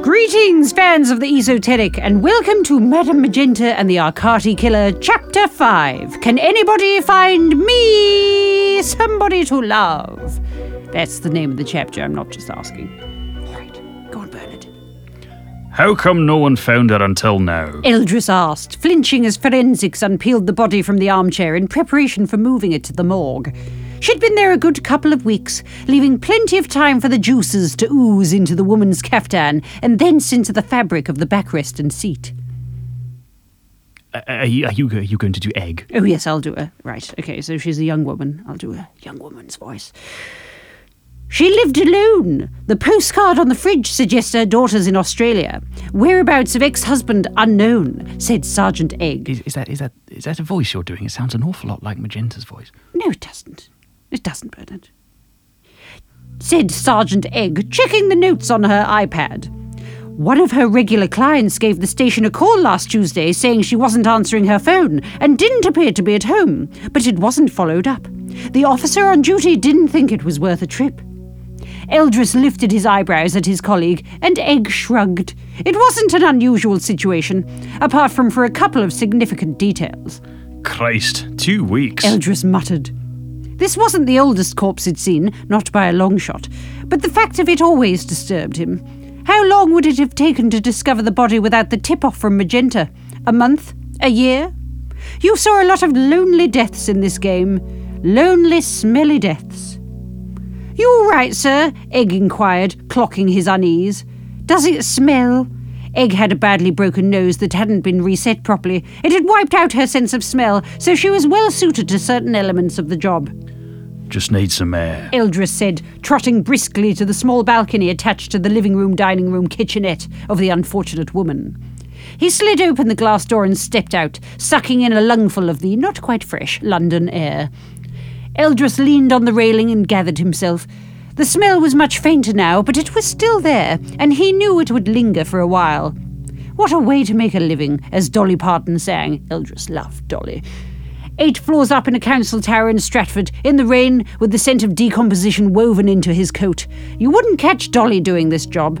Greetings, fans of the esoteric, and welcome to Madame Magenta and the Arcati Killer, Chapter 5. Can anybody find me somebody to love? That's the name of the chapter, I'm not just asking. All right, go on, Bernard. How come no one found her until now? Eldris asked, flinching as forensics unpeeled the body from the armchair in preparation for moving it to the morgue. She'd been there a good couple of weeks, leaving plenty of time for the juices to ooze into the woman's caftan and thence into the fabric of the backrest and seat. Are you going to do Egg? Oh, yes, I'll do her. Right, okay, so she's a young woman. I'll do a young woman's voice. She lived alone. The postcard on the fridge suggests her daughter's in Australia. Whereabouts of ex-husband unknown, said Sergeant Egg. Is that a voice you're doing? It sounds an awful lot like Magenta's voice. No, it doesn't. It doesn't, Bernard, said Sergeant Egg, checking the notes on her iPad. One of her regular clients gave the station a call last Tuesday saying she wasn't answering her phone and didn't appear to be at home, but it wasn't followed up. The officer on duty didn't think it was worth a trip. Eldris lifted his eyebrows at his colleague, and Egg shrugged. It wasn't an unusual situation, apart from for a couple of significant details. Christ, 2 weeks, Eldris muttered. This wasn't the oldest corpse he'd seen, not by a long shot, but the fact of it always disturbed him. How long would it have taken to discover the body without the tip-off from Magenta? A month? A year? You saw a lot of lonely deaths in this game. Lonely, smelly deaths. You all right, sir? Egg inquired, clocking his unease. Does it smell? Egg had a badly broken nose that hadn't been reset properly. It had wiped out her sense of smell, so she was well suited to certain elements of the job. Just need some air, Eldris said, trotting briskly to the small balcony attached to the living room, dining room, kitchenette of the unfortunate woman. He slid open the glass door and stepped out, sucking in a lungful of the not-quite-fresh London air. Eldris leaned on the railing and gathered himself. The smell was much fainter now, but it was still there, and he knew it would linger for a while. What a way to make a living, as Dolly Parton sang. Eldris loved Dolly. 8 floors up in a council tower in Stratford, in the rain, with the scent of decomposition woven into his coat. You wouldn't catch Dolly doing this job.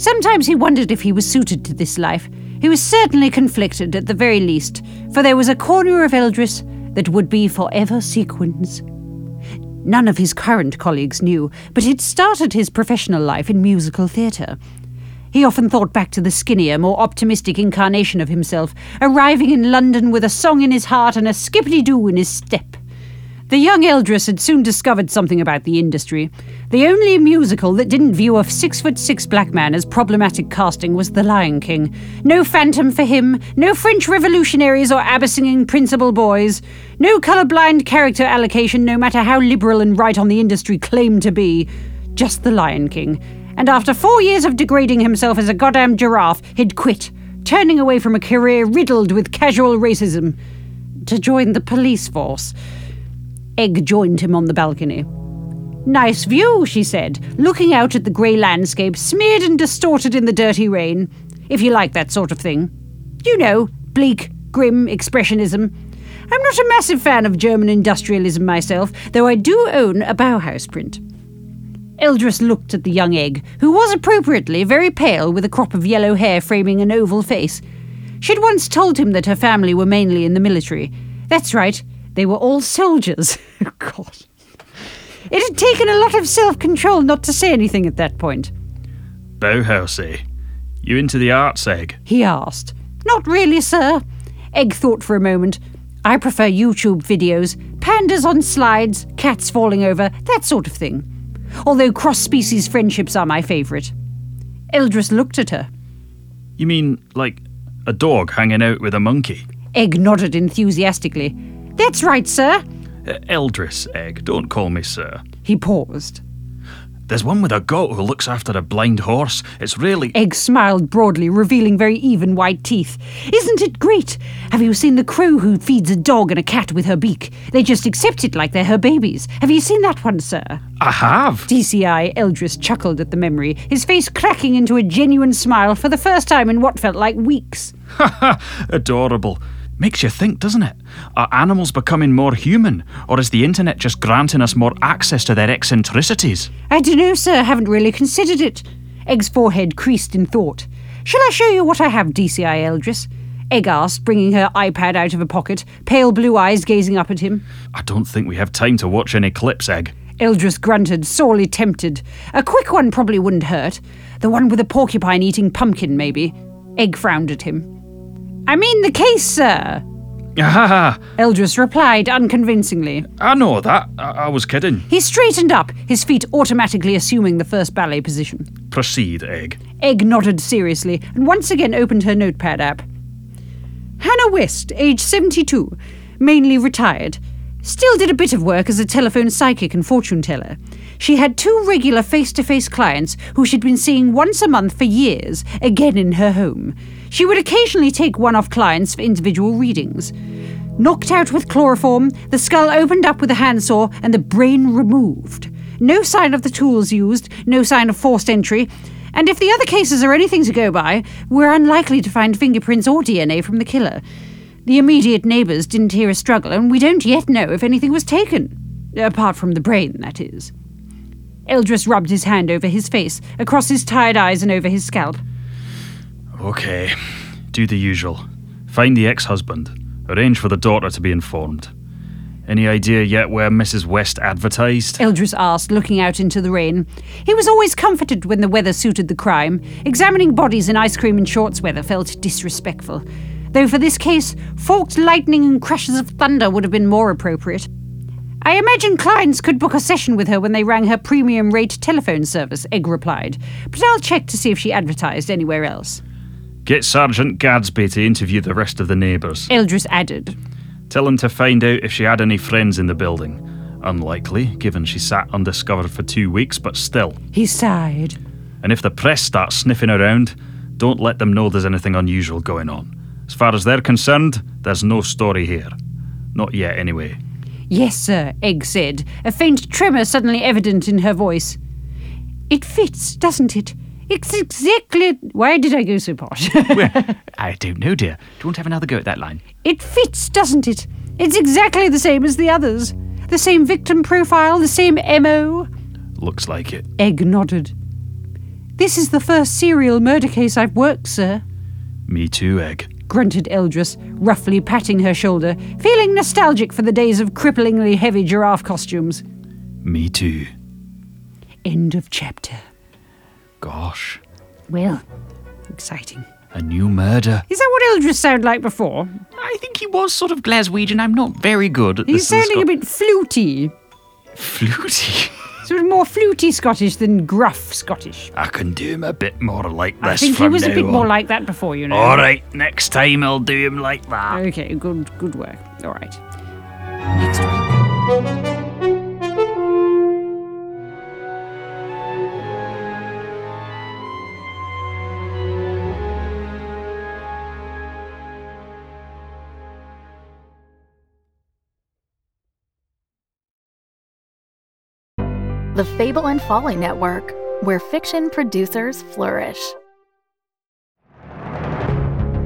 Sometimes he wondered if he was suited to this life. He was certainly conflicted, at the very least, for there was a corner of Eldris that would be forever sequins. None of his current colleagues knew, but he'd started his professional life in musical theatre. He often thought back to the skinnier, more optimistic incarnation of himself, arriving in London with a song in his heart and a skippity-doo in his step. The young Eldris had soon discovered something about the industry. The only musical that didn't view a 6'6" black man as problematic casting was The Lion King. No Phantom for him, no French revolutionaries or ABBA-singing principal boys, no colour-blind character allocation no matter how liberal and right on the industry claimed to be. Just The Lion King. And after 4 years of degrading himself as a goddamn giraffe, he'd quit, turning away from a career riddled with casual racism, to join the police force. Egg joined him on the balcony. Nice view, she said, looking out at the grey landscape, smeared and distorted in the dirty rain. If you like that sort of thing. You know, bleak, grim expressionism. I'm not a massive fan of German industrialism myself, though I do own a Bauhaus print. Eldris looked at the young Egg, who was appropriately very pale with a crop of yellow hair framing an oval face. She'd once told him that her family were mainly in the military. That's right. They were all soldiers. Oh, God. It had taken a lot of self-control not to say anything at that point. Bauhaus-y. You into the arts, Egg? He asked. Not really, sir. Egg thought for a moment. I prefer YouTube videos, pandas on slides, cats falling over, that sort of thing. Although cross-species friendships are my favourite. Eldris looked at her. You mean, like, a dog hanging out with a monkey? Egg nodded enthusiastically. That's right, sir. Eldris, Egg, don't call me sir. He paused. There's one with a goat who looks after a blind horse. It's really... Egg smiled broadly, revealing very even white teeth. Isn't it great? Have you seen the crow who feeds a dog and a cat with her beak? They just accept it like they're her babies. Have you seen that one, sir? I have. DCI Eldris chuckled at the memory, his face cracking into a genuine smile for the first time in what felt like weeks. Ha ha, adorable. Makes you think, doesn't it? Are animals becoming more human? Or is the internet just granting us more access to their eccentricities? I don't know, sir. Haven't really considered it. Egg's forehead creased in thought. Shall I show you what I have, DCI Eldris? Egg asked, bringing her iPad out of a pocket, pale blue eyes gazing up at him. I don't think we have time to watch any clips, Egg. Eldris grunted, sorely tempted. A quick one probably wouldn't hurt. The one with a porcupine eating pumpkin, maybe. Egg frowned at him. I mean the case, sir. Ha Eldris replied unconvincingly. I know that. I was kidding. He straightened up, his feet automatically assuming the first ballet position. Proceed, Egg. Egg nodded seriously and once again opened her notepad app. Hannah West, age 72, mainly retired. Still did a bit of work as a telephone psychic and fortune teller. She had two regular face-to-face clients who she'd been seeing once a month for years, again in her home. She would occasionally take one-off clients for individual readings. Knocked out with chloroform, the skull opened up with a handsaw and the brain removed. No sign of the tools used, no sign of forced entry, and if the other cases are anything to go by, we're unlikely to find fingerprints or DNA from the killer. The immediate neighbours didn't hear a struggle, and we don't yet know if anything was taken. Apart from the brain, that is. Eldris rubbed his hand over his face, across his tired eyes and over his scalp. Okay, do the usual. Find the ex-husband. Arrange for the daughter to be informed. Any idea yet where Mrs. West advertised? Eldris asked, looking out into the rain. He was always comforted when the weather suited the crime. Examining bodies in ice cream and shorts weather felt disrespectful. Though for this case, forked lightning and crashes of thunder would have been more appropriate. I imagine clients could book a session with her when they rang her premium rate telephone service, Egg replied. But I'll check to see if she advertised anywhere else. Get Sergeant Gadsby to interview the rest of the neighbours. Eldris added. Tell him to find out if she had any friends in the building. Unlikely, given she sat undiscovered for 2 weeks, but still. He sighed. And if the press starts sniffing around, don't let them know there's anything unusual going on. As far as they're concerned, there's no story here. Not yet, anyway. Yes, sir, Egg said, a faint tremor suddenly evident in her voice. It fits, doesn't it? It's exactly... Why did I go so posh? Well, I don't know, dear. Don't have another go at that line. It fits, doesn't it? It's exactly the same as the others. The same victim profile, the same MO. Looks like it. Egg nodded. This is the first serial murder case I've worked, sir. Me too, Egg. Grunted Eldris, roughly patting her shoulder, feeling nostalgic for the days of cripplingly heavy giraffe costumes. Me too. End of chapter. Gosh. Well, exciting. A new murder. Is that what Eldris sounded like before? I think he was sort of Glaswegian. I'm not very good at this. He's sounding a bit fluty. Fluty? Sort of more fluty Scottish than gruff Scottish. I can do him a bit more like this. I think he was a bit more like that before, you know. All right, next time I'll do him like that. Okay, good work. All right. Next week. The Fable and Folly Network, where fiction producers flourish.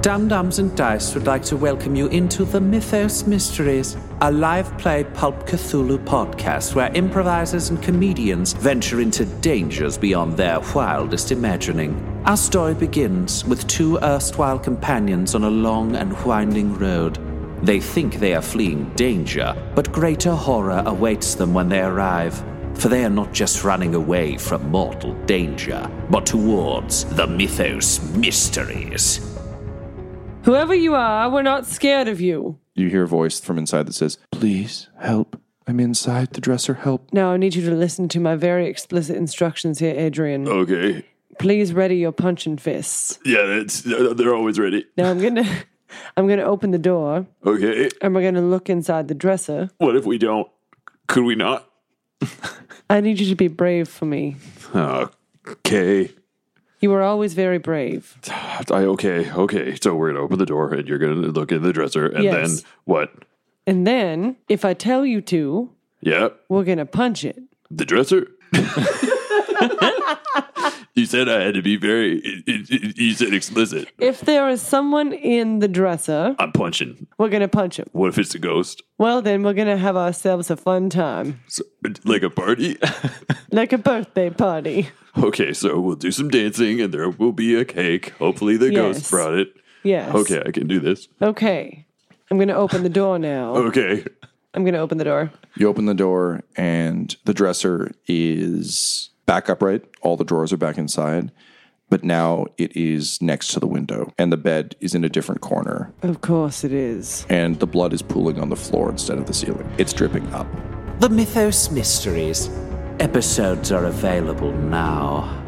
Dum Dums and Dice would like to welcome you into the Mythos Mysteries, a live-play Pulp Cthulhu podcast where improvisers and comedians venture into dangers beyond their wildest imagining. Our story begins with two erstwhile companions on a long and winding road. They think they are fleeing danger, but greater horror awaits them when they arrive. For they are not just running away from mortal danger, but towards the Mythos Mysteries. Whoever you are, we're not scared of you. You hear a voice from inside that says, Please, help. I'm inside the dresser, help. Now I need you to listen to my very explicit instructions here, Adrian. Okay. Please ready your punch and fists. Yeah, they're always ready. Now I'm gonna open the door. Okay. And we're gonna look inside the dresser. What if we don't? Could we not? I need you to be brave for me. Okay. You were always very brave. Okay. So we're going to open the door and you're going to look in the dresser and then what? And then if I tell you to, we're going to punch it. The dresser? You said I had to be very, you said explicit. If there is someone in the dresser, I'm punching. We're going to punch him. What if it's a ghost? Well, then we're going to have ourselves a fun time. So, like a party? Like a birthday party. Okay, so we'll do some dancing and there will be a cake. Hopefully the ghost brought it. Yes. Okay, I can do this. Okay. I'm going to open the door now. Okay. I'm going to open the door. You open the door and the dresser is back upright. All the drawers are back inside. But now it is next to the window. And the bed is in a different corner. Of course it is. And the blood is pooling on the floor instead of the ceiling. It's dripping up. The Mythos Mysteries. Episodes are available now.